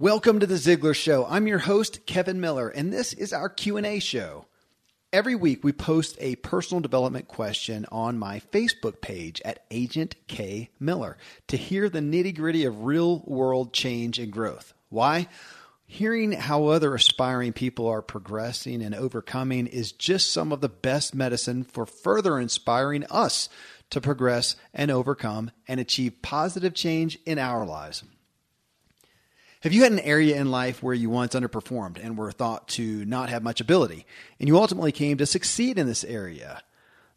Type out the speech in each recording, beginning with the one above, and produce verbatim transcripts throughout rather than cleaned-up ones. Welcome to The Ziglar Show. I'm your host, Kevin Miller, and this is our Q and A show. Every week, we post a personal development question on my Facebook page at Agent K Miller to hear the nitty-gritty of real-world change and growth. Why? Hearing how other aspiring people are progressing and overcoming is just some of the best medicine for further inspiring us to progress and overcome and achieve positive change in our lives. Have you had an area in life where you once underperformed and were thought to not have much ability, and you ultimately came to succeed in this area?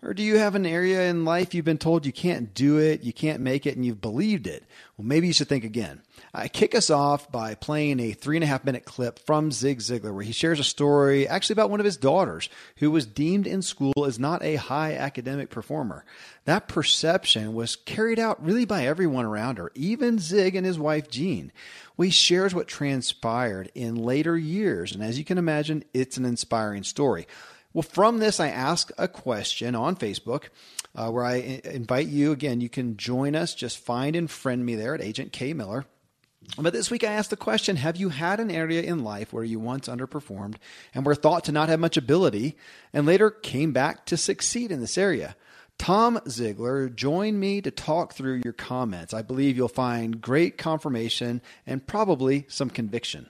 Or do you have an area in life you've been told you can't do it, you can't make it, and you've believed it? Well, maybe you should think again. I kick us off by playing a three and a half minute clip from Zig Ziglar where he shares a story actually about one of his daughters who was deemed in school as not a high academic performer. That perception was carried out really by everyone around her, even Zig and his wife, Jean. Well, he shares what transpired in later years, and as you can imagine, it's an inspiring story. Well, from this, I ask a question on Facebook uh, where I invite you. Again, you can join us. Just find and friend me there at Agent K Miller. But this week, I asked the question, have you had an area in life where you once underperformed and were thought to not have much ability and later came back to succeed in this area? Tom Ziglar joined me to talk through your comments. I believe you'll find great confirmation and probably some conviction.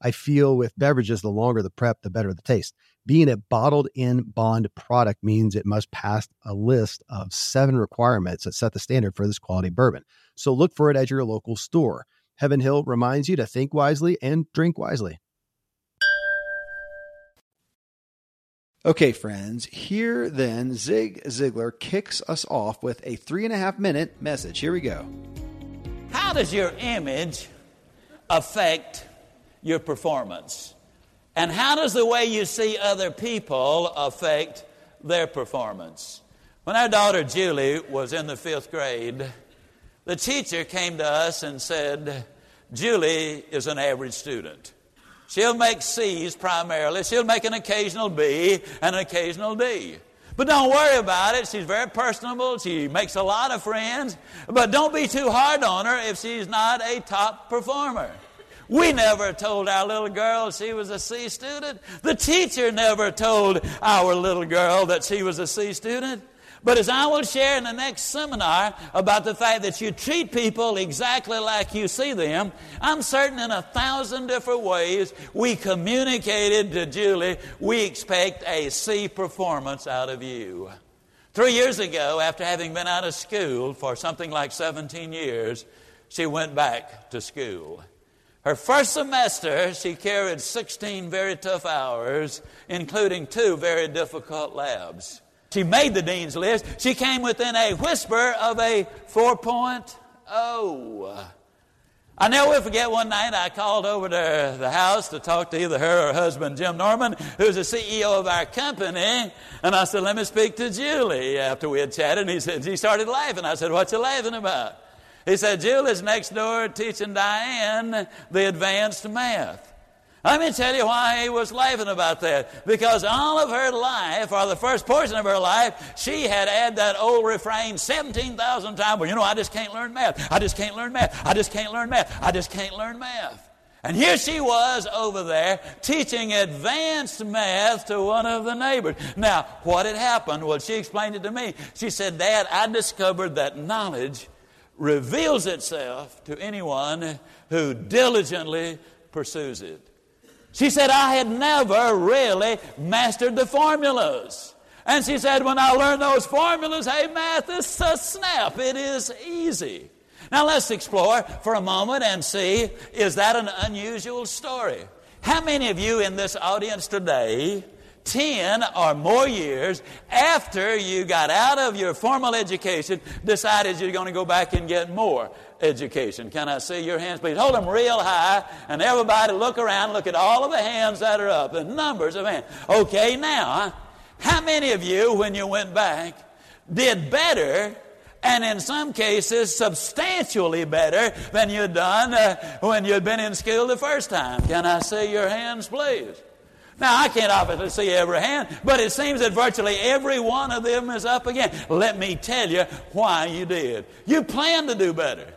I feel with beverages, the longer the prep, the better the taste. Being a bottled in bond product means it must pass a list of seven requirements that set the standard for this quality bourbon. So look for it at your local store. Heaven Hill reminds you to think wisely and drink wisely. Okay, friends, here then Zig Ziglar kicks us off with a three and a half minute message. Here we go. How does your image affect your performance? And how does the way you see other people affect their performance? When our daughter Julie was in the fifth grade, the teacher came to us and said, Julie is an average student. She'll make C's primarily. She'll make an occasional B and an occasional D. But don't worry about it. She's very personable. She makes a lot of friends. But don't be too hard on her if she's not a top performer. We never told our little girl she was a C student. The teacher never told our little girl that she was a C student. But as I will share in the next seminar about the fact that you treat people exactly like you see them, I'm certain in a thousand different ways we communicated to Julie, we expect a C performance out of you. Three years ago, after having been out of school for something like seventeen years, she went back to school. Her first semester, she carried sixteen very tough hours, including two very difficult labs. She made the dean's list. She came within a whisper of a four point oh. I never forget one night I called over to the house to talk to either her or her husband, Jim Norman, who's the C E O of our company. And I said, let me speak to Julie after we had chatted. And he said, he started laughing. I said, what you laughing about? He said, Julie's next door teaching Diane the advanced math. Let me tell you why he was laughing about that. Because all of her life, or the first portion of her life, she had had that old refrain seventeen thousand times. Well, you know, I just can't learn math. I just can't learn math. I just can't learn math. I just can't learn math. And here she was over there teaching advanced math to one of the neighbors. Now, what had happened? Well, she explained it to me. She said, Dad, I discovered that knowledge reveals itself to anyone who diligently pursues it. She said, I had never really mastered the formulas. And she said, when I learned those formulas, hey, math is a snap. It is easy. Now let's explore for a moment and see, is that an unusual story? How many of you in this audience today, ten or more years after you got out of your formal education, decided you're going to go back and get more education? Can I see your hands, please? Hold them real high, and everybody look around, look at all of the hands that are up, the numbers of hands. Okay, now, how many of you, when you went back, did better, and in some cases substantially better than you'd done uh, when you'd been in school the first time? Can I see your hands, please? Now, I can't obviously see every hand, but it seems that virtually every one of them is up again. Let me tell you why you did. You planned to do better.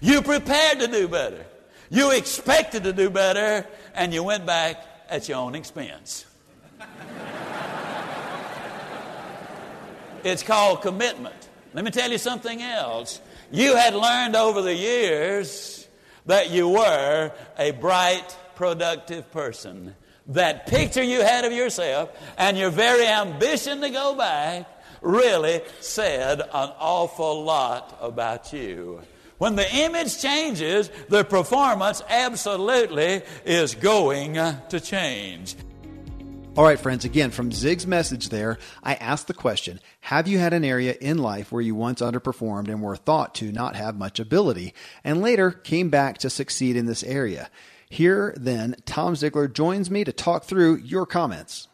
You prepared to do better. You expected to do better, and you went back at your own expense. It's called commitment. Let me tell you something else. You had learned over the years that you were a bright, productive person. That picture you had of yourself and your very ambition to go back really said an awful lot about you. When the image changes, the performance absolutely is going to change. All right, friends, again, from Zig's message there, I asked the question, have you had an area in life where you once underperformed and were thought to not have much ability, and later came back to succeed in this area? Here, then, Tom Ziglar joins me to talk through your comments.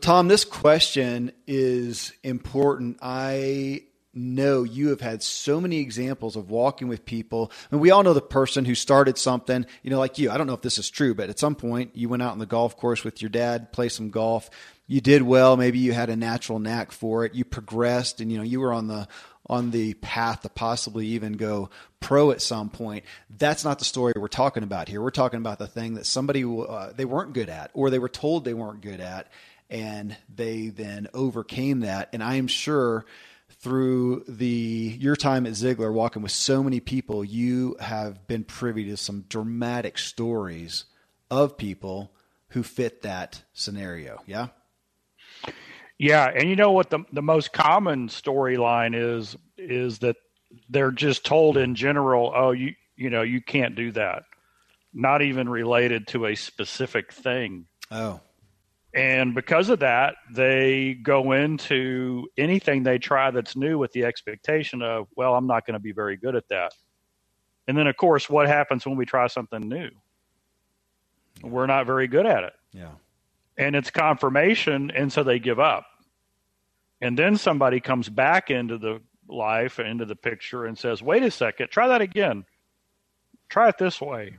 Tom, this question is important. I No, you have had so many examples of walking with people. And we all know the person who started something, you know, like you. I don't know if this is true, but at some point you went out on the golf course with your dad, play some golf. You did well. Maybe you had a natural knack for it. You progressed and, you know, you were on the on the path to possibly even go pro at some point. That's not the story we're talking about here. We're talking about the thing that somebody, uh, they weren't good at, or they were told they weren't good at, and they then overcame that. And I am sure through the your time at Ziglar, walking with so many people, you have been privy to some dramatic stories of people who fit that scenario. Yeah? Yeah. And you know what the, the most common storyline is, is that they're just told in general, oh, you you know, you can't do that. Not even related to a specific thing. Oh. And because of that, they go into anything they try that's new with the expectation of, well, I'm not going to be very good at that. And then, of course, what happens when we try something new? Yeah. We're not very good at it. Yeah. And it's confirmation, and so they give up. And then somebody comes back into the life, into the picture, and says, wait a second, try that again. Try it this way.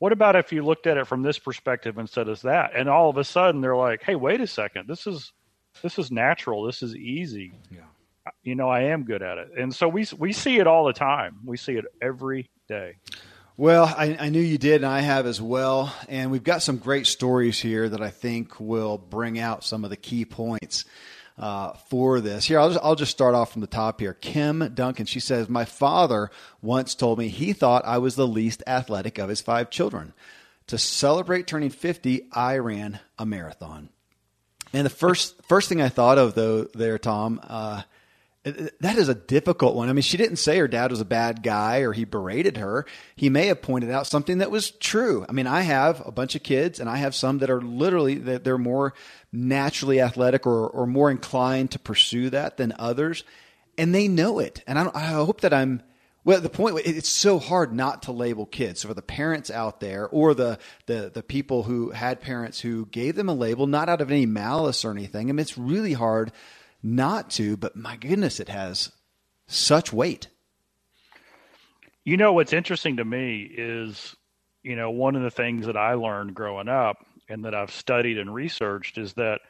What about if you looked at it from this perspective instead of that? And all of a sudden they're like, hey, wait a second. This is, this is natural. This is easy. Yeah. You know, I am good at it. And so we, we see it all the time. We see it every day. Well, I, I knew you did, and I have as well. And we've got some great stories here that I think will bring out some of the key points uh, for this. Here, I'll just, I'll just start off from the top here. Kim Duncan, she says, my father once told me he thought I was the least athletic of his five children. To celebrate turning fifty, I ran a marathon. And the first, first thing I thought of though there, Tom, uh, that is a difficult one. I mean, she didn't say her dad was a bad guy or he berated her. He may have pointed out something that was true. I mean, I have a bunch of kids, and I have some that are literally that they're more naturally athletic or, or more inclined to pursue that than others. And they know it. And I, don't, I hope that I'm, well, the point, it's so hard not to label kids. So for the parents out there, or the, the, the people who had parents who gave them a label, not out of any malice or anything. I mean, it's really hard not to, but my goodness, it has such weight. You know, what's interesting to me is, you know, one of the things that I learned growing up and that I've studied and researched is that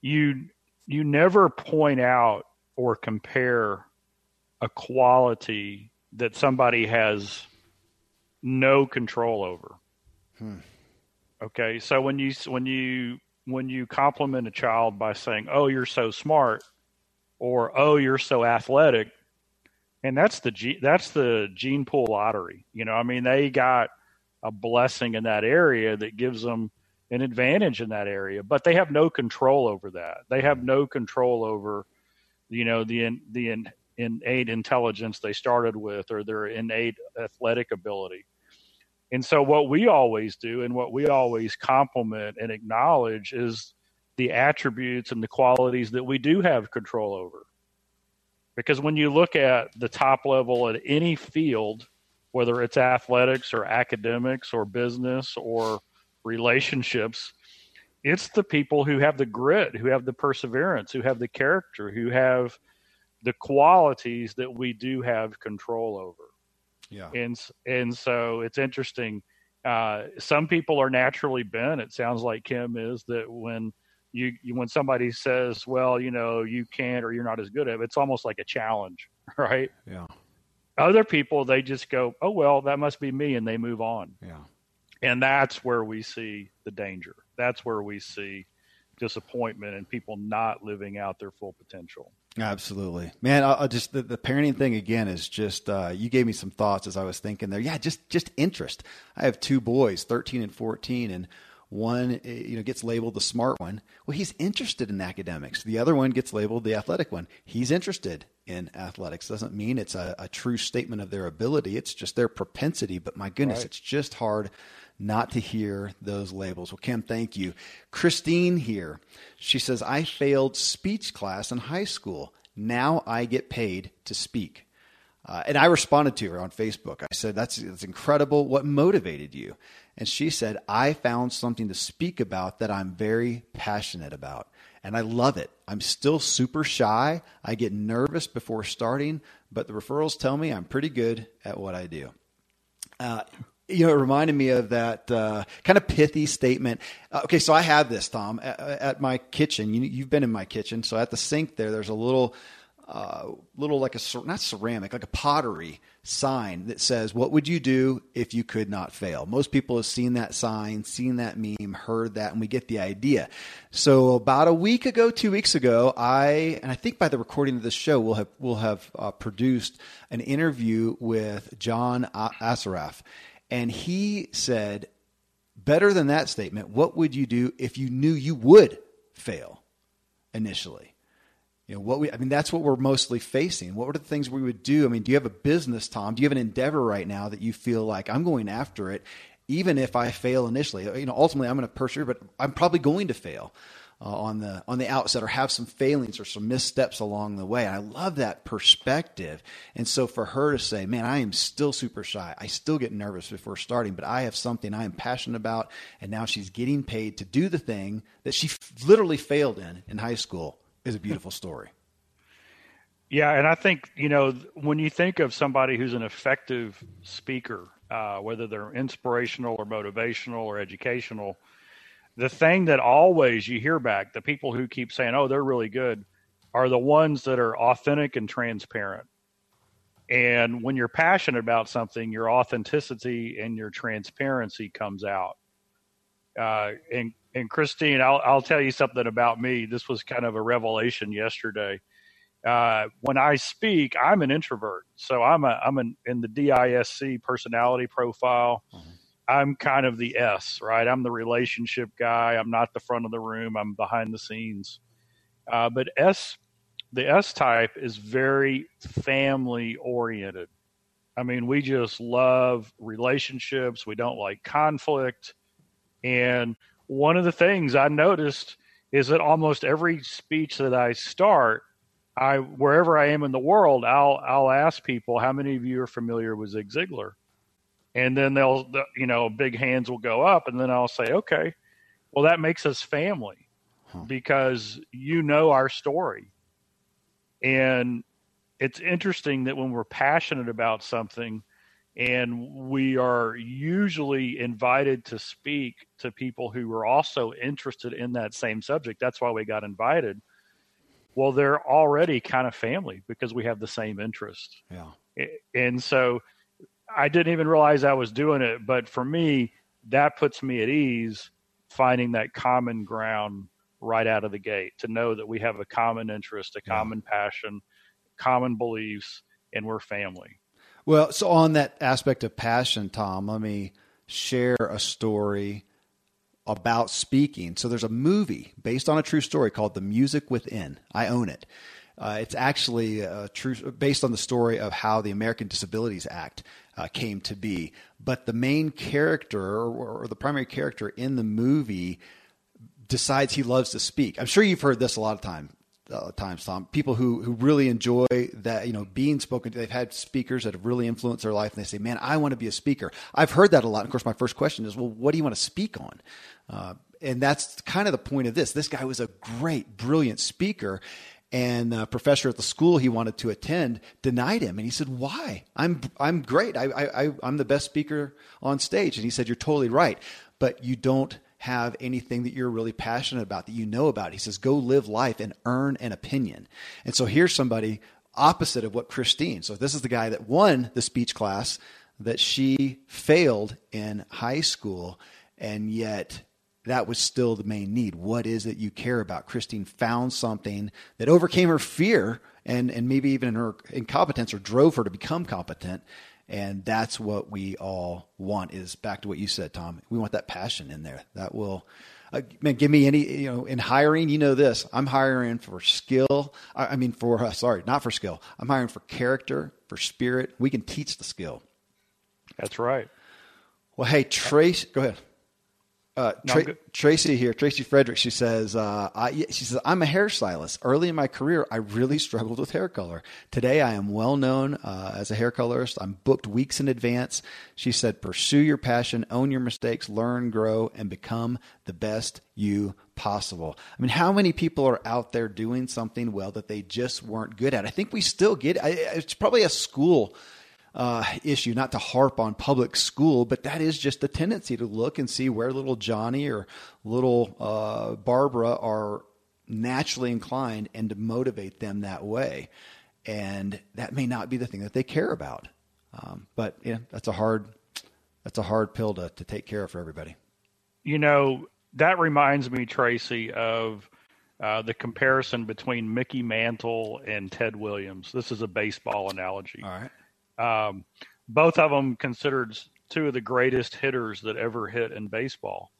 you, you never point out or compare a quality that somebody has no control over. Hmm. Okay. So when you, when you, when you compliment a child by saying, oh, you're so smart, or, oh, you're so athletic. And that's the, G- that's the gene pool lottery. You know, I mean, they got a blessing in that area that gives them an advantage in that area, but they have no control over that. They have no control over, you know, the, in, the in, innate intelligence they started with or their innate athletic ability. And so what we always do and what we always compliment and acknowledge is the attributes and the qualities that we do have control over. Because when you look at the top level at any field, whether it's athletics or academics or business or relationships, it's the people who have the grit, who have the perseverance, who have the character, who have the qualities that we do have control over. Yeah. And, and so it's interesting. Uh, some people are naturally bent. It sounds like Kim is that when you, you, when somebody says, well, you know, you can't, or you're not as good at it, it's almost like a challenge, right? Yeah. Other people, they just go, oh, well, that must be me. And they move on. Yeah. And that's where we see the danger. That's where we see disappointment and people not living out their full potential. Absolutely, man. I'll just, the, the parenting thing again is just, uh, you gave me some thoughts as I was thinking there. Yeah. Just, just interest. I have two boys, thirteen and fourteen, and one, you know, gets labeled the smart one. Well, he's interested in academics. The other one gets labeled the athletic one. He's interested in athletics. Doesn't mean it's a, a true statement of their ability. It's just their propensity, but my goodness, right. It's just hard not to hear those labels. Well, Kim, thank you. Christine here. She says, I failed speech class in high school. Now I get paid to speak. Uh, and I responded to her on Facebook. I said, that's, that's incredible. What motivated you? And she said, I found something to speak about that I'm very passionate about. And I love it. I'm still super shy. I get nervous before starting, but the referrals tell me I'm pretty good at what I do. Uh, You know, it reminded me of that uh, kind of pithy statement. Uh, okay, so I have this, Tom, at, at my kitchen. You, you've been in my kitchen. So at the sink there, there's a little, uh, little like a, not ceramic, like a pottery sign that says, what would you do if you could not fail? Most people have seen that sign, seen that meme, heard that, and we get the idea. So about a week ago, two weeks ago, I, and I think by the recording of this show, we'll have, we'll have uh, produced an interview with John Asaraf. And he said, better than that statement, what would you do if you knew you would fail initially? You know, what we, I mean, that's what we're mostly facing. What were the things we would do? I mean, do you have a business, Tom? Do you have an endeavor right now that you feel like I'm going after it, even if I fail initially? You know, ultimately I'm going to persevere, but I'm probably going to fail uh, on the, on the outset, or have some failings or some missteps along the way. And I love that perspective. And so for her to say, man, I am still super shy. I still get nervous before starting, but I have something I am passionate about. And now she's getting paid to do the thing that she f- literally failed in, in high school. Is a beautiful story. Yeah. And I think, you know, when you think of somebody who's an effective speaker, uh, whether they're inspirational or motivational or educational, the thing that always you hear back, the people who keep saying, oh, they're really good, are the ones that are authentic and transparent. And when you're passionate about something, your authenticity and your transparency comes out. Uh, and, And Christine, I'll, I'll tell you something about me. This was kind of a revelation yesterday. Uh, when I speak, I'm an introvert. So I'm a, I'm an, in the D I S C personality profile. Mm-hmm. I'm kind of the S, right? I'm the relationship guy. I'm not the front of the room. I'm behind the scenes. Uh, but S, the S type is very family oriented. I mean, we just love relationships. We don't like conflict. And one of the things I noticed is that almost every speech that I start, I wherever I am in the world, I'll I'll ask people, how many of you are familiar with Zig Ziglar? And then they'll, you know, big hands will go up, and then I'll say, okay, well, that makes us family, huh, because you know our story. And it's interesting that when we're passionate about something, and we are usually invited to speak to people who are also interested in that same subject. That's why we got invited. Well, they're already kind of family because we have the same interest. Yeah. And so I didn't even realize I was doing it. But for me, that puts me at ease, finding that common ground right out of the gate, to know that we have a common interest, a yeah. common passion, common beliefs, and we're family. Well, so on that aspect of passion, Tom, let me share a story about speaking. So there's a movie based on a true story called The Music Within. I own it. Uh, it's actually uh, true, based on the story of how the American Disabilities Act uh, came to be. But the main character or, or the primary character in the movie decides he loves to speak. I'm sure you've heard this a lot of time, uh, times, Tom. People who who really enjoy that, you know, being spoken to. They've had speakers that have really influenced their life, and they say, "Man, I want to be a speaker." I've heard that a lot. Of course, my first question is, "Well, what do you want to speak on?" Uh, and that's kind of the point of this. This guy was a great, brilliant speaker. And a professor at the school he wanted to attend denied him. And he said, why? I'm I'm great. I, I, I'm the best speaker on stage. And he said, you're totally right. But you don't have anything that you're really passionate about, that you know about. He says, go live life and earn an opinion. And so here's somebody opposite of what Christine. So this is the guy that won the speech class that she failed in high school. And yet that was still the main need. What is it you care about? Christine found something that overcame her fear and, and maybe even her incompetence, or drove her to become competent. And that's what we all want, is back to what you said, Tom. We want that passion in there. That will, uh, man, give me any, you know, in hiring, you know this, I'm hiring for skill. I, I mean, for, uh, sorry, not for skill. I'm hiring for character, for spirit. We can teach the skill. That's right. Well, hey, Trace, go ahead. Uh, Tra- Tracy here, Tracy Frederick, she says, uh, I, she says, I'm a hairstylist. Early in my career, I really struggled with hair color. Today, I am well known uh, as a hair colorist. I'm booked weeks in advance. She said, pursue your passion, own your mistakes, learn, grow, and become the best you possible. I mean, how many people are out there doing something well that they just weren't good at? I think we still get it. It's probably a school Uh, issue, not to harp on public school, but that is just the tendency to look and see where little Johnny or little uh, Barbara are naturally inclined, and to motivate them that way. And that may not be the thing that they care about. Um, but yeah, that's a hard, that's a hard pill to, to take care of for everybody. You know, that reminds me, Tracy, of uh, the comparison between Mickey Mantle and Ted Williams. This is a baseball analogy. All right. Um, both of them considered two of the greatest hitters that ever hit in baseball.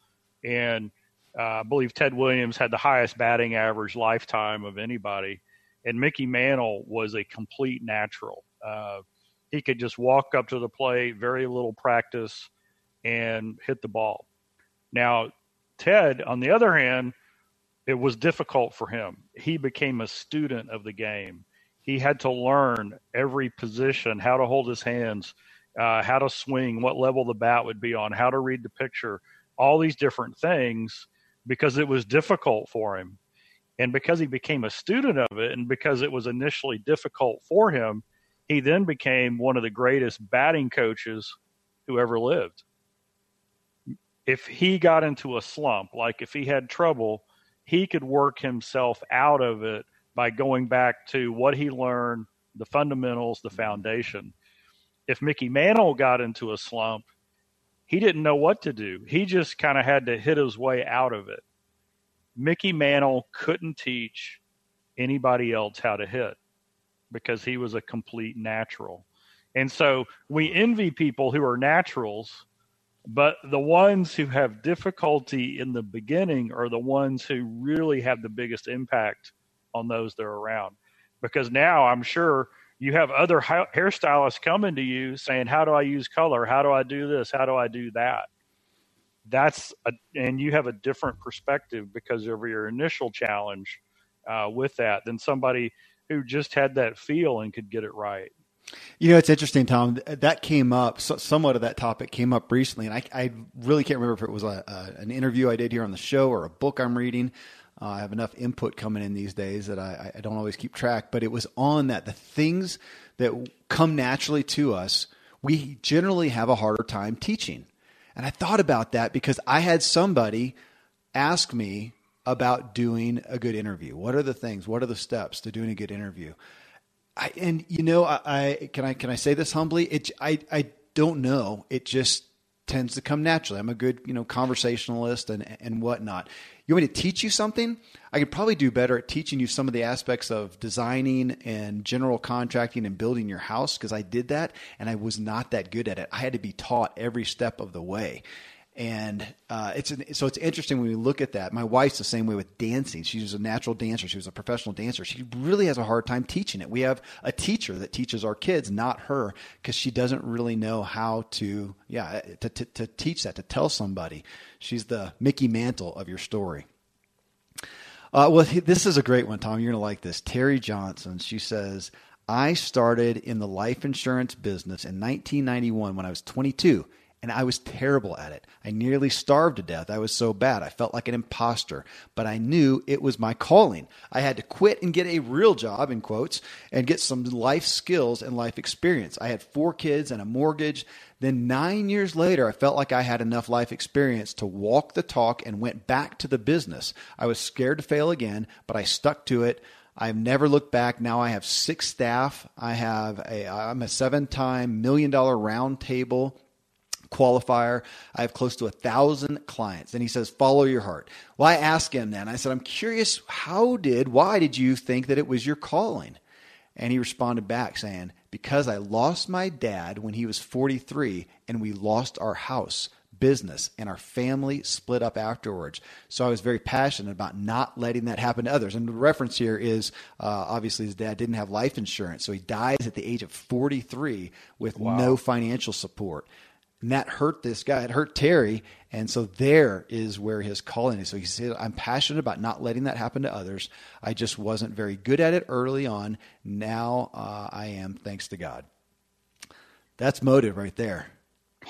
And uh, I believe Ted Williams had the highest batting average lifetime of anybody. And Mickey Mantle was a complete natural. Uh, he could just walk up to the plate, very little practice, and hit the ball. Now, Ted, on the other hand, it was difficult for him. He became a student of the game. He had to learn every position, how to hold his hands, uh, how to swing, what level the bat would be on, how to read the picture, all these different things, because it was difficult for him. And because he became a student of it, and because it was initially difficult for him, he then became one of the greatest batting coaches who ever lived. If he got into a slump, like if he had trouble, he could work himself out of it by going back to what he learned, the fundamentals, the foundation. If Mickey Mantle got into a slump, he didn't know what to do. He just kind of had to hit his way out of it. Mickey Mantle couldn't teach anybody else how to hit because he was a complete natural. And so we envy people who are naturals, but the ones who have difficulty in the beginning are the ones who really have the biggest impact on those that are around. Because now I'm sure you have other ha- hairstylists coming to you saying, how do I use color? How do I do this? How do I do that? That's a, and you have a different perspective because of your initial challenge uh, with that than somebody who just had that feel and could get it right. You know, it's interesting, Tom, that came up, so, somewhat of that topic came up recently. And I, I really can't remember if it was a, a, an interview I did here on the show or a book I'm reading. Uh, I have enough input coming in these days that I, I don't always keep track, but it was on that. The things that come naturally to us, we generally have a harder time teaching. And I thought about that because I had somebody ask me about doing a good interview. What are the things? What are the steps to doing a good interview? I, and you know, I, I can I can I say this humbly? It I I don't know. It just tends to come naturally. I'm a good, you know, conversationalist and and whatnot. You want me to teach you something? I could probably do better at teaching you some of the aspects of designing and general contracting and building your house, because I did that and I was not that good at it. I had to be taught every step of the way. And uh, it's an, so it's interesting when we look at that. My wife's the same way with dancing. She was a natural dancer. She was a professional dancer. She really has a hard time teaching it. We have a teacher that teaches our kids, not her, because she doesn't really know how to, yeah, to, to, to teach that, to tell somebody. She's the Mickey Mantle of your story. Uh, well, this is a great one, Tom. You're going to like this. Terry Johnson, she says, I started in the life insurance business in nineteen ninety-one when I was twenty-two. And I was terrible at it. I nearly starved to death. I was so bad. I felt like an imposter, but I knew it was my calling. I had to quit and get a real job, in quotes, and get some life skills and life experience. I had four kids and a mortgage. Then nine years later, I felt like I had enough life experience to walk the talk and went back to the business. I was scared to fail again, but I stuck to it. I've never looked back. Now I have six staff. I have a, I'm a seven-time million-dollar round table qualifier. I have close to a thousand clients. And he says, follow your heart. Well, I asked him then, I said, I'm curious, how did, why did you think that it was your calling? And he responded back saying, because I lost my dad when he was forty-three and we lost our house, business, and our family split up afterwards. So I was very passionate about not letting that happen to others. And the reference here is uh, obviously his dad didn't have life insurance. So he dies at the age of forty-three with wow. no financial support. And that hurt this guy. It hurt Terry. And so there is where his calling is. So he said, I'm passionate about not letting that happen to others. I just wasn't very good at it early on. Now uh, I am, thanks to God. That's motive right there.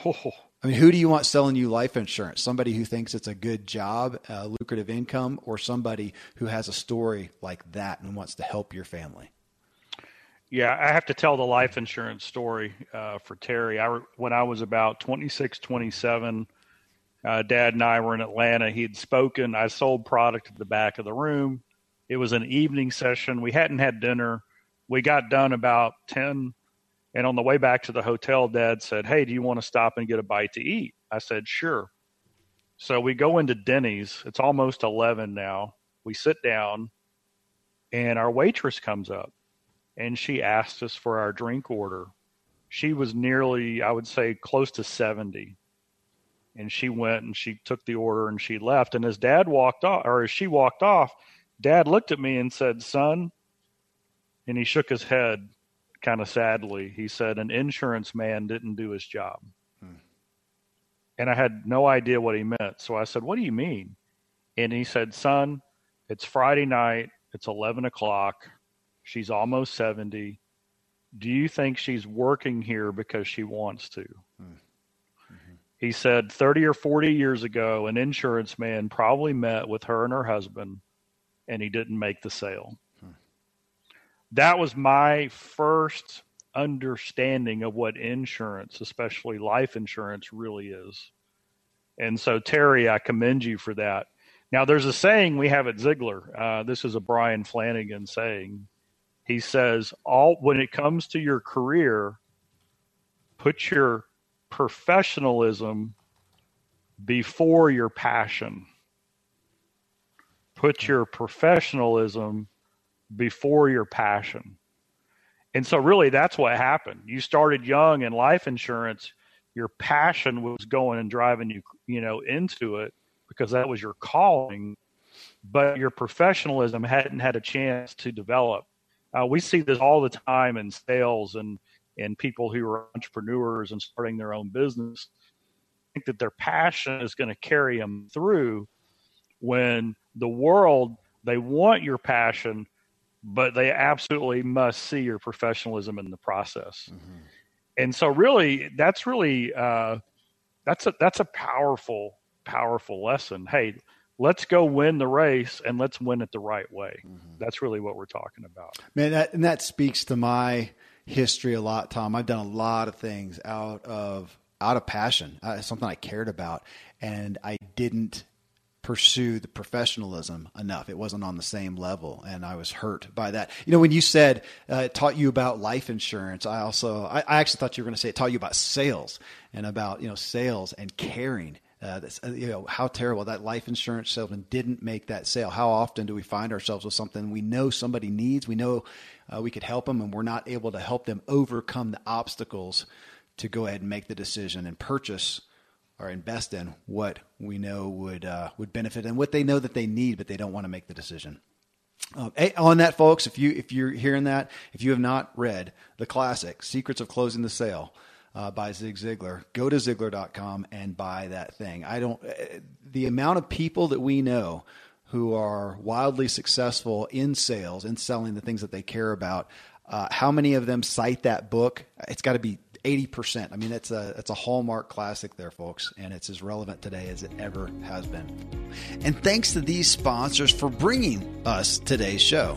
Oh. I mean, who do you want selling you life insurance? Somebody who thinks it's a good job, a lucrative income, or somebody who has a story like that and wants to help your family? Yeah, I have to tell the life insurance story uh, for Terry. I re- when I was about twenty-six, twenty-seven, uh, Dad and I were in Atlanta. He had spoken. I sold product at the back of the room. It was an evening session. We hadn't had dinner. We got done about ten. And on the way back to the hotel, Dad said, hey, do you want to stop and get a bite to eat? I said, sure. So we go into Denny's. It's almost eleven now. We sit down, and our waitress comes up. And she asked us for our drink order. She was nearly, I would say, close to seventy. And she went and she took the order and she left. And as Dad walked off, or as she walked off, Dad looked at me and said, son, and he shook his head kind of sadly. He said, an insurance man didn't do his job. Hmm. And I had no idea what he meant. So I said, what do you mean? And he said, son, it's Friday night. It's eleven o'clock. She's almost seventy. Do you think she's working here because she wants to? Mm-hmm. He said thirty or forty years ago, an insurance man probably met with her and her husband, and he didn't make the sale. Mm. That was my first understanding of what insurance, especially life insurance, really is. And so, Terry, I commend you for that. Now, there's a saying we have at Ziglar. Uh, this is a Brian Flanagan saying. He says, all when it comes to your career, put your professionalism before your passion. Put your professionalism before your passion. And so really, that's what happened. You started young in life insurance. Your passion was going and driving you, you know, into it because that was your calling. But your professionalism hadn't had a chance to develop. Uh, we see this all the time in sales and, and people who are entrepreneurs and starting their own business. I think that their passion is going to carry them through when the world, they want your passion, but they absolutely must see your professionalism in the process. Mm-hmm. And so really, that's really, uh, that's a, that's a powerful, powerful lesson. Hey, let's go win the race and let's win it the right way. Mm-hmm. That's really what we're talking about. Man, that, and that speaks to my history a lot, Tom. I've done a lot of things out of out of passion, uh, something I cared about, and I didn't pursue the professionalism enough. It wasn't on the same level, and I was hurt by that. You know, when you said uh, it taught you about life insurance, I also I, I actually thought you were going to say it taught you about sales and about, you know, sales and caring. Uh, that's, you know, how terrible that life insurance salesman didn't make that sale. How often do we find ourselves with something we know somebody needs? We know uh, we could help them, and we're not able to help them overcome the obstacles to go ahead and make the decision and purchase or invest in what we know would uh, would benefit and what they know that they need, but they don't want to make the decision. Um, on that, folks, if you if you're hearing that, if you have not read the classic Secrets of Closing the Sale uh, by Zig Ziglar, go to Ziglar dot com and buy that thing. I don't uh, the amount of people that we know who are wildly successful in sales and selling the things that they care about. Uh, how many of them cite that book? It's got to be eighty percent. I mean, that's a, that's a hallmark classic there, folks. And it's as relevant today as it ever has been. And thanks to these sponsors for bringing us today's show.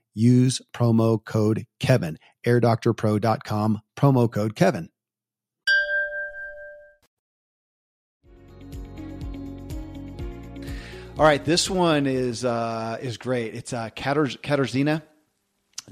Use promo code Kevin, Air Doctor Pro dot com, promo code Kevin. All right, this one is uh, is great. It's uh, Katarzyna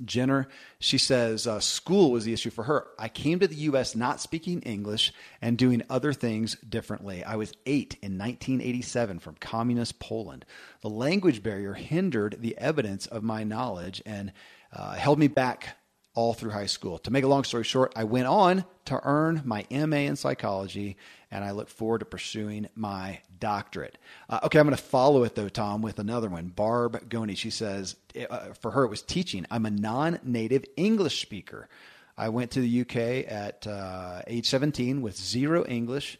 Jenner. She says, uh, school was the issue for her. I came to the U S not speaking English and doing other things differently. I was eight in nineteen eighty-seven from communist Poland. The language barrier hindered the evidence of my knowledge and uh, held me back all through high school. To make a long story short, I went on to earn my M A in psychology, and I look forward to pursuing my doctorate. Uh, okay, I'm going to follow it, though, Tom, with another one. Barb Goni, she says, uh, for her, it was teaching. I'm a non-native English speaker. I went to the U K at uh, age seventeen with zero English,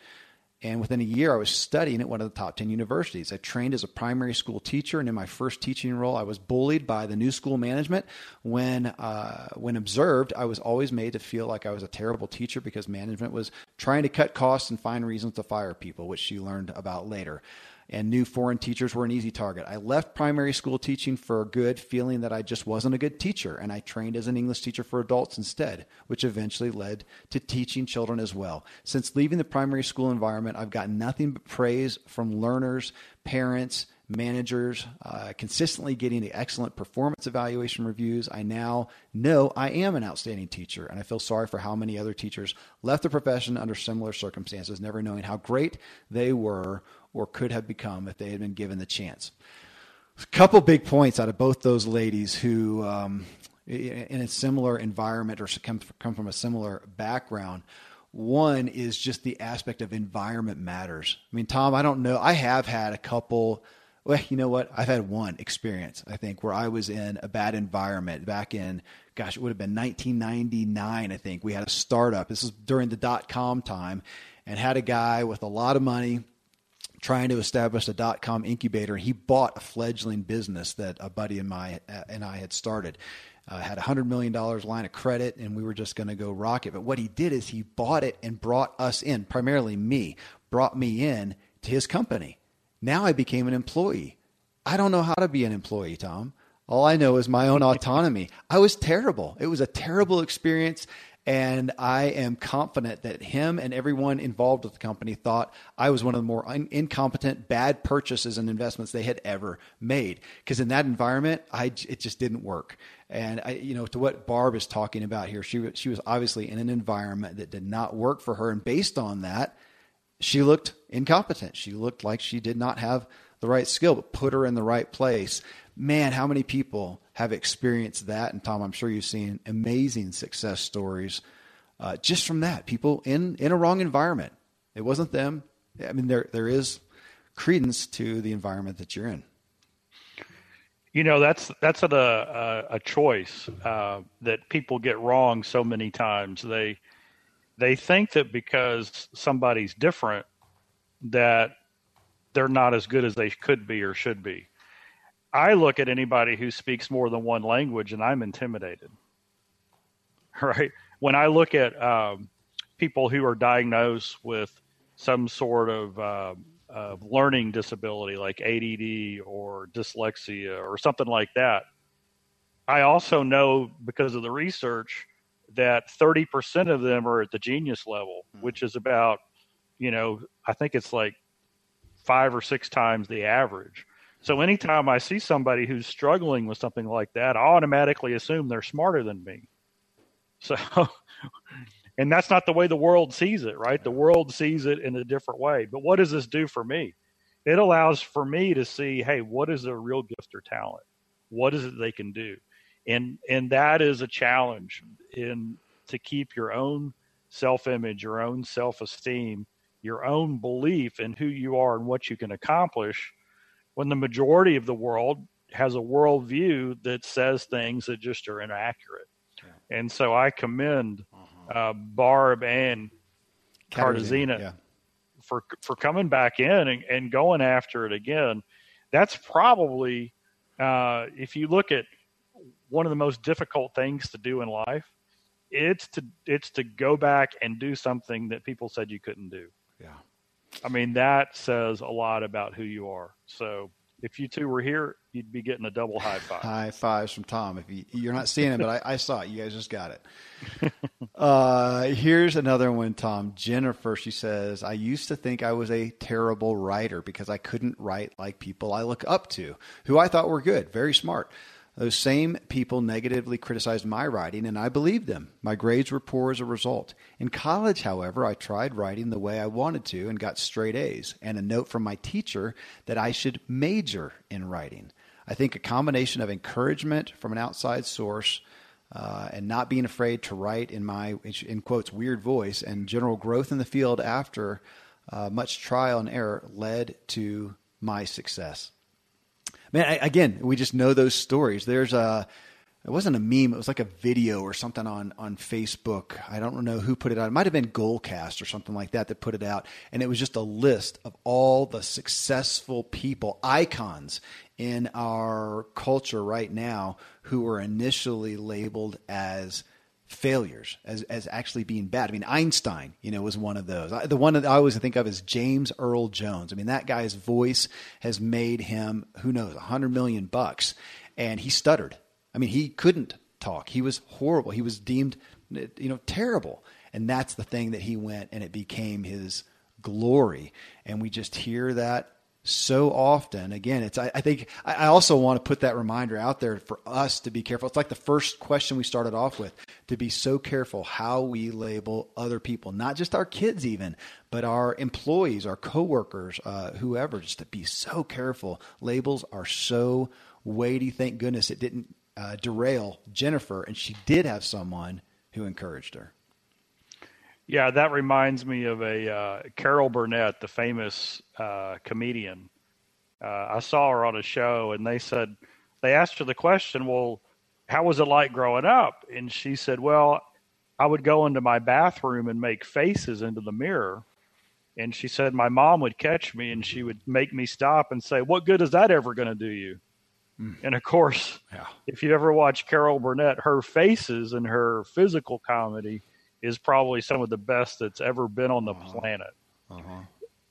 and within a year, I was studying at one of the top ten universities. I trained as a primary school teacher, and in my first teaching role, I was bullied by the new school management. When uh, when observed, I was always made to feel like I was a terrible teacher because management was trying to cut costs and find reasons to fire people, which she learned about later. And new foreign teachers were an easy target. I left primary school teaching for good, feeling that I just wasn't a good teacher, and I trained as an English teacher for adults instead, which eventually led to teaching children as well. Since leaving the primary school environment, I've gotten nothing but praise from learners, parents, managers, uh, consistently getting the excellent performance evaluation reviews. I now know I am an outstanding teacher, and I feel sorry for how many other teachers left the profession under similar circumstances, never knowing how great they were or could have become if they had been given the chance. A couple big points out of both those ladies who, um, in a similar environment or come from a similar background. One is just the aspect of environment matters. I mean, Tom, I don't know. I have had a couple. Well, you know what? I've had one experience, I think, where I was in a bad environment back in, gosh, it would have been nineteen ninety-nine, I think. We had a startup. This is during the dot-com time, and had a guy with a lot of money trying to establish a dot-com incubator. He bought a fledgling business that a buddy and, my, and I had started. Uh, had a one hundred million dollars line of credit, and we were just going to go rock it. But what he did is he bought it and brought us in, primarily me, brought me in to his company. Now I became an employee. I don't know how to be an employee, Tom. All I know is my own autonomy. I was terrible. It was a terrible experience. And I am confident that him and everyone involved with the company thought I was one of the more un- incompetent, bad purchases and investments they had ever made. Because in that environment, I, it just didn't work. And I, you know, to what Barb is talking about here, she, she was obviously in an environment that did not work for her. And based on that, she looked incompetent. She looked like she did not have the right skill, but put her in the right place. Man, how many people have experienced that? And Tom, I'm sure you've seen amazing success stories uh, just from that. People in, in a wrong environment. It wasn't them. I mean, there there is credence to the environment that you're in. You know, that's that's a a, a choice uh, that people get wrong so many times. They they think that because somebody's different that they're not as good as they could be or should be. I look at anybody who speaks more than one language and I'm intimidated, right? When I look at um, people who are diagnosed with some sort of uh, uh, learning disability like A D D or dyslexia or something like that, I also know because of the research that thirty percent of them are at the genius level, mm-hmm. which is about, you know, I think it's like five or six times the average. So anytime I see somebody who's struggling with something like that, I automatically assume they're smarter than me. So, and that's not the way the world sees it, right? The world sees it in a different way. But what does this do for me? It allows for me to see, hey, what is their real gift or talent? What is it they can do? And and that is a challenge in to keep your own self-image, your own self-esteem, your own belief in who you are and what you can accomplish when the majority of the world has a worldview that says things that just are inaccurate. Yeah. And so I commend uh-huh. uh, Barb and Katarzyna yeah. for for coming back in and, and going after it again. That's probably, uh, if you look at one of the most difficult things to do in life, it's to it's to go back and do something that people said you couldn't do. Yeah. I mean, that says a lot about who you are. So if you two were here, you'd be getting a double high five. High fives from Tom. If you, you're not seeing it, but I, I saw it. You guys just got it. Uh, here's another one, Tom. Jennifer, she says, I used to think I was a terrible writer because I couldn't write like people I look up to, who I thought were good, very smart. Those same people negatively criticized my writing, and I believed them. My grades were poor as a result. In college, however, I tried writing the way I wanted to and got straight A's and a note from my teacher that I should major in writing. I think a combination of encouragement from an outside source uh, and not being afraid to write in my, in quotes, weird voice, and general growth in the field after uh, much trial and error led to my success. Man, I, again, we just know those stories. There's a, it wasn't a meme. It was like a video or something on, on Facebook. I don't know who put it out. It might've been Goalcast or something like that that put it out. And it was just a list of all the successful people, icons in our culture right now, who were initially labeled as failures, as, as actually being bad. I mean, Einstein, you know, was one of those. The one that I always think of is James Earl Jones. I mean, that guy's voice has made him, who knows, a hundred million bucks. And he stuttered. I mean, he couldn't talk. He was horrible. He was deemed, you know, terrible. And that's the thing that he went, and it became his glory. And we just hear that so often. Again, it's, I, I think I also want to put that reminder out there for us to be careful. It's like the first question we started off with, to be so careful how we label other people, not just our kids even, but our employees, our coworkers, uh, whoever, just to be so careful. Labels are so weighty. Thank goodness it didn't Uh, derail Jennifer, and she did have someone who encouraged her. Yeah, that reminds me of a uh, Carol Burnett, the famous uh, comedian. Uh, I saw her on a show, and they said, they asked her the question, well, how was it like growing up? And she said, well, I would go into my bathroom and make faces into the mirror. And she said, my mom would catch me, and she would make me stop and say, what good is that ever going to do you? And of course, yeah. If you ever watch Carol Burnett, her faces and her physical comedy is probably some of the best that's ever been on the uh-huh. planet. Uh-huh.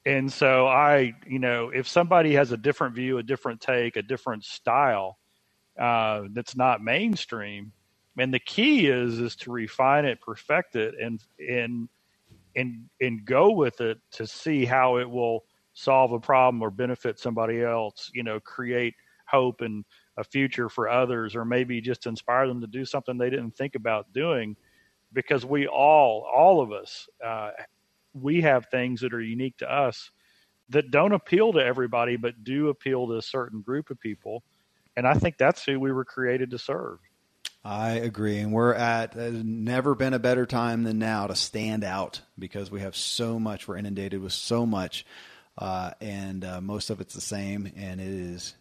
And so I, you know, if somebody has a different view, a different take, a different style uh, that's not mainstream, and the key is is to refine it, perfect it, and and and and go with it to see how it will solve a problem or benefit somebody else. You know, create hope and a future for others, or maybe just inspire them to do something they didn't think about doing, because we all, all of us, uh, we have things that are unique to us that don't appeal to everybody, but do appeal to a certain group of people. And I think that's who we were created to serve. I agree. And we're at, there's never been a better time than now to stand out, because we have so much, we're inundated with so much, uh, and uh, most of it's the same, and it is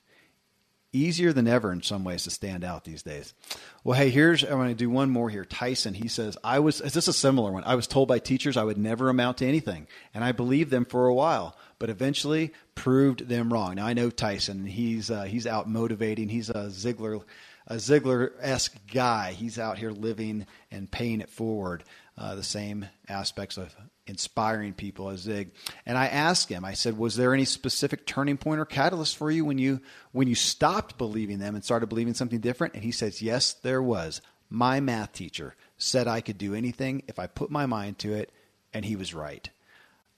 easier than ever in some ways to stand out these days. Well, hey, here's, I'm going to do one more here. Tyson, he says, I was, is this a similar one? I was told by teachers I would never amount to anything, and I believed them for a while, but eventually proved them wrong. Now I know Tyson, he's, uh, he's out motivating. He's a Ziglar, a Ziglar-esque guy. He's out here living and paying it forward. Uh, the same aspects of inspiring people as Zig. And I asked him, I said, was there any specific turning point or catalyst for you when you, when you stopped believing them and started believing something different? And he says, yes, there was. My math teacher said I could do anything if I put my mind to it. And he was right.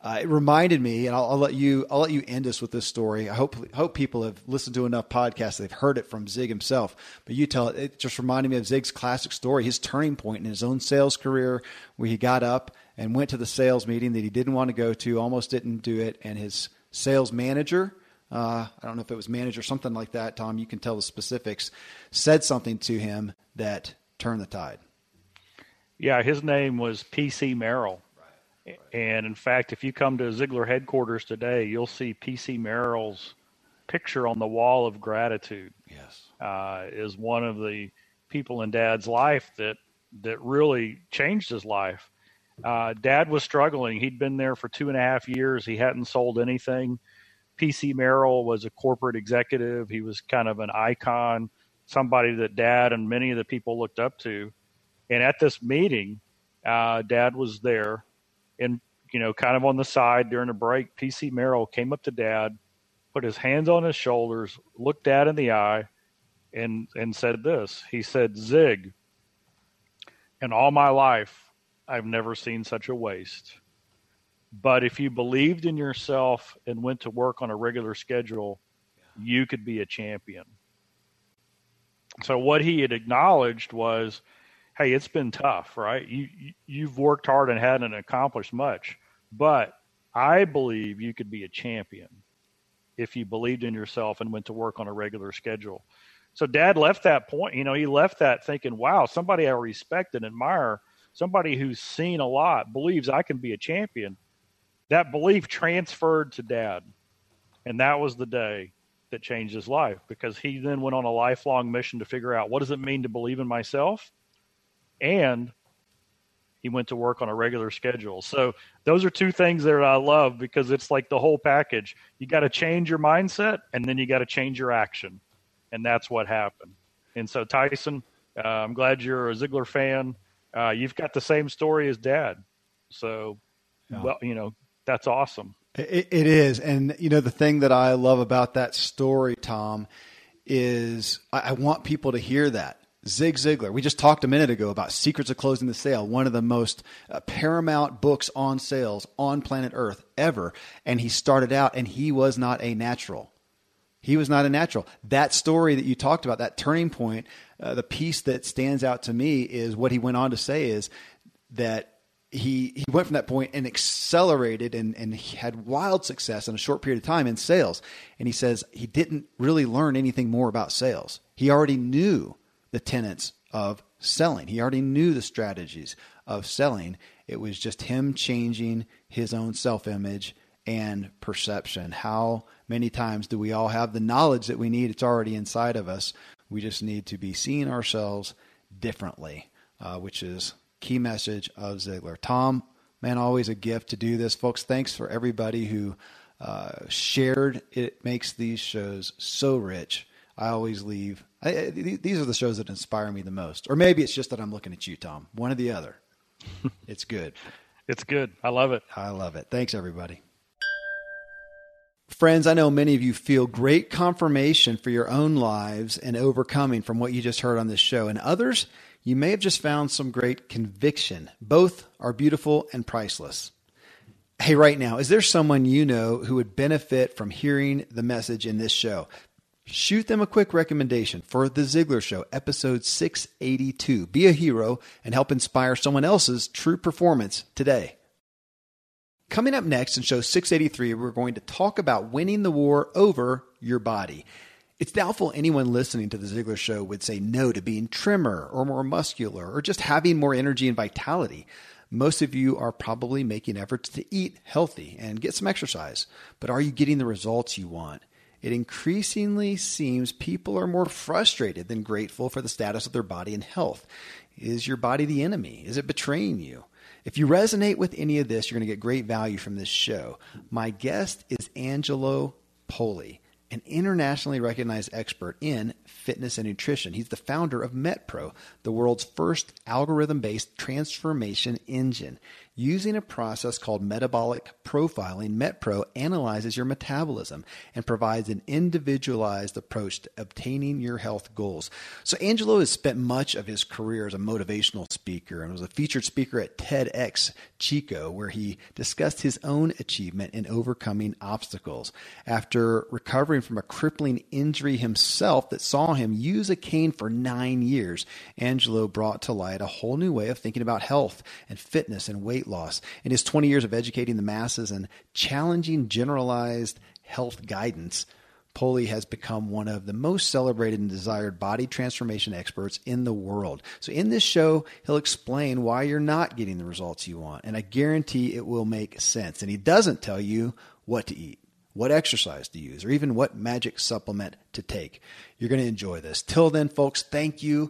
Uh, it reminded me, and I'll, I'll let you, I'll let you end us with this story. I hope, hope people have listened to enough podcasts. They've heard it from Zig himself, but you tell it, it just reminded me of Zig's classic story, his turning point in his own sales career, where he got up and went to the sales meeting that he didn't want to go to, almost didn't do it. And his sales manager, uh, I don't know if it was manager, something like that, Tom, you can tell the specifics, said something to him that turned the tide. Yeah. His name was P C Merrill. And in fact, if you come to Ziglar headquarters today, you'll see P C Merrill's picture on the wall of gratitude. Yes, uh, is one of the people in Dad's life that that really changed his life. Uh, Dad was struggling. He'd been there for two and a half years. He hadn't sold anything. P C Merrill was a corporate executive. He was kind of an icon, somebody that Dad and many of the people looked up to. And at this meeting, uh, Dad was there. And, you know, kind of on the side during a break, P C Merrill came up to Dad, put his hands on his shoulders, looked Dad in the eye, and and said this. He said, Zig, in all my life, I've never seen such a waste. But if you believed in yourself and went to work on a regular schedule, you could be a champion. So what he had acknowledged was, hey, it's been tough, right? You, you've worked hard and hadn't accomplished much, but I believe you could be a champion if you believed in yourself and went to work on a regular schedule. So dad left that point, you know, he left that thinking, wow, somebody I respect and admire, somebody who's seen a lot, believes I can be a champion. That belief transferred to dad. And that was the day that changed his life, because he then went on a lifelong mission to figure out, what does it mean to believe in myself? And he went to work on a regular schedule. So those are two things that I love, because it's like the whole package. You got to change your mindset, and then you got to change your action. And that's what happened. And so, Tyson, uh, I'm glad you're a Ziglar fan. Uh, you've got the same story as dad. So, yeah. Well, you know, that's awesome. It, it is. And, you know, the thing that I love about that story, Tom, is I, I want people to hear that. Zig Ziglar. We just talked a minute ago about Secrets of Closing the Sale, one of the most uh, paramount books on sales on planet Earth ever. And he started out, and he was not a natural. He was not a natural. That story that you talked about, that turning point, uh, the piece that stands out to me is what he went on to say is that he he went from that point and accelerated and, and he had wild success in a short period of time in sales. And he says he didn't really learn anything more about sales. He already knew the tenets of selling. He already knew the strategies of selling. It was just him changing his own self-image and perception. How many times do we all have the knowledge that we need? It's already inside of us. We just need to be seeing ourselves differently, uh, which is key message of Ziglar. Tom, man, always a gift to do this. Folks, thanks for everybody who uh, shared. It makes these shows so rich. I always leave. I, I, these are the shows that inspire me the most. Or maybe it's just that I'm looking at you, Tom. One or the other. It's good. It's good. I love it. I love it. Thanks, everybody. Friends, I know many of you feel great confirmation for your own lives and overcoming from what you just heard on this show. And others, you may have just found some great conviction. Both are beautiful and priceless. Hey, right now, is there someone you know who would benefit from hearing the message in this show? Shoot them a quick recommendation for The Ziglar Show, episode six eighty-two. Be a hero and help inspire someone else's true performance today. Coming up next in show six eighty-three, we're going to talk about winning the war over your body. It's doubtful anyone listening to The Ziglar Show would say no to being trimmer or more muscular or just having more energy and vitality. Most of you are probably making efforts to eat healthy and get some exercise, but are you getting the results you want? It increasingly seems people are more frustrated than grateful for the status of their body and health. Is your body the enemy? Is it betraying you? If you resonate with any of this, you're going to get great value from this show. My guest is Angelo Poli, an internationally recognized expert in fitness and nutrition. He's the founder of MetPro, the world's first algorithm-based transformation engine. Using a process called metabolic profiling, MetPro analyzes your metabolism and provides an individualized approach to obtaining your health goals. So Angelo has spent much of his career as a motivational speaker and was a featured speaker at TEDx Chico, where he discussed his own achievement in overcoming obstacles. After recovering from a crippling injury himself that saw him use a cane for nine years, Angelo brought to light a whole new way of thinking about health and fitness and weight loss. In his twenty years of educating the masses and challenging generalized health guidance, Poli has become one of the most celebrated and desired body transformation experts in the world. So in this show, he'll explain why you're not getting the results you want, and I guarantee it will make sense. And he doesn't tell you what to eat, what exercise to use, or even what magic supplement to take. You're going to enjoy this. Till then, folks, thank you,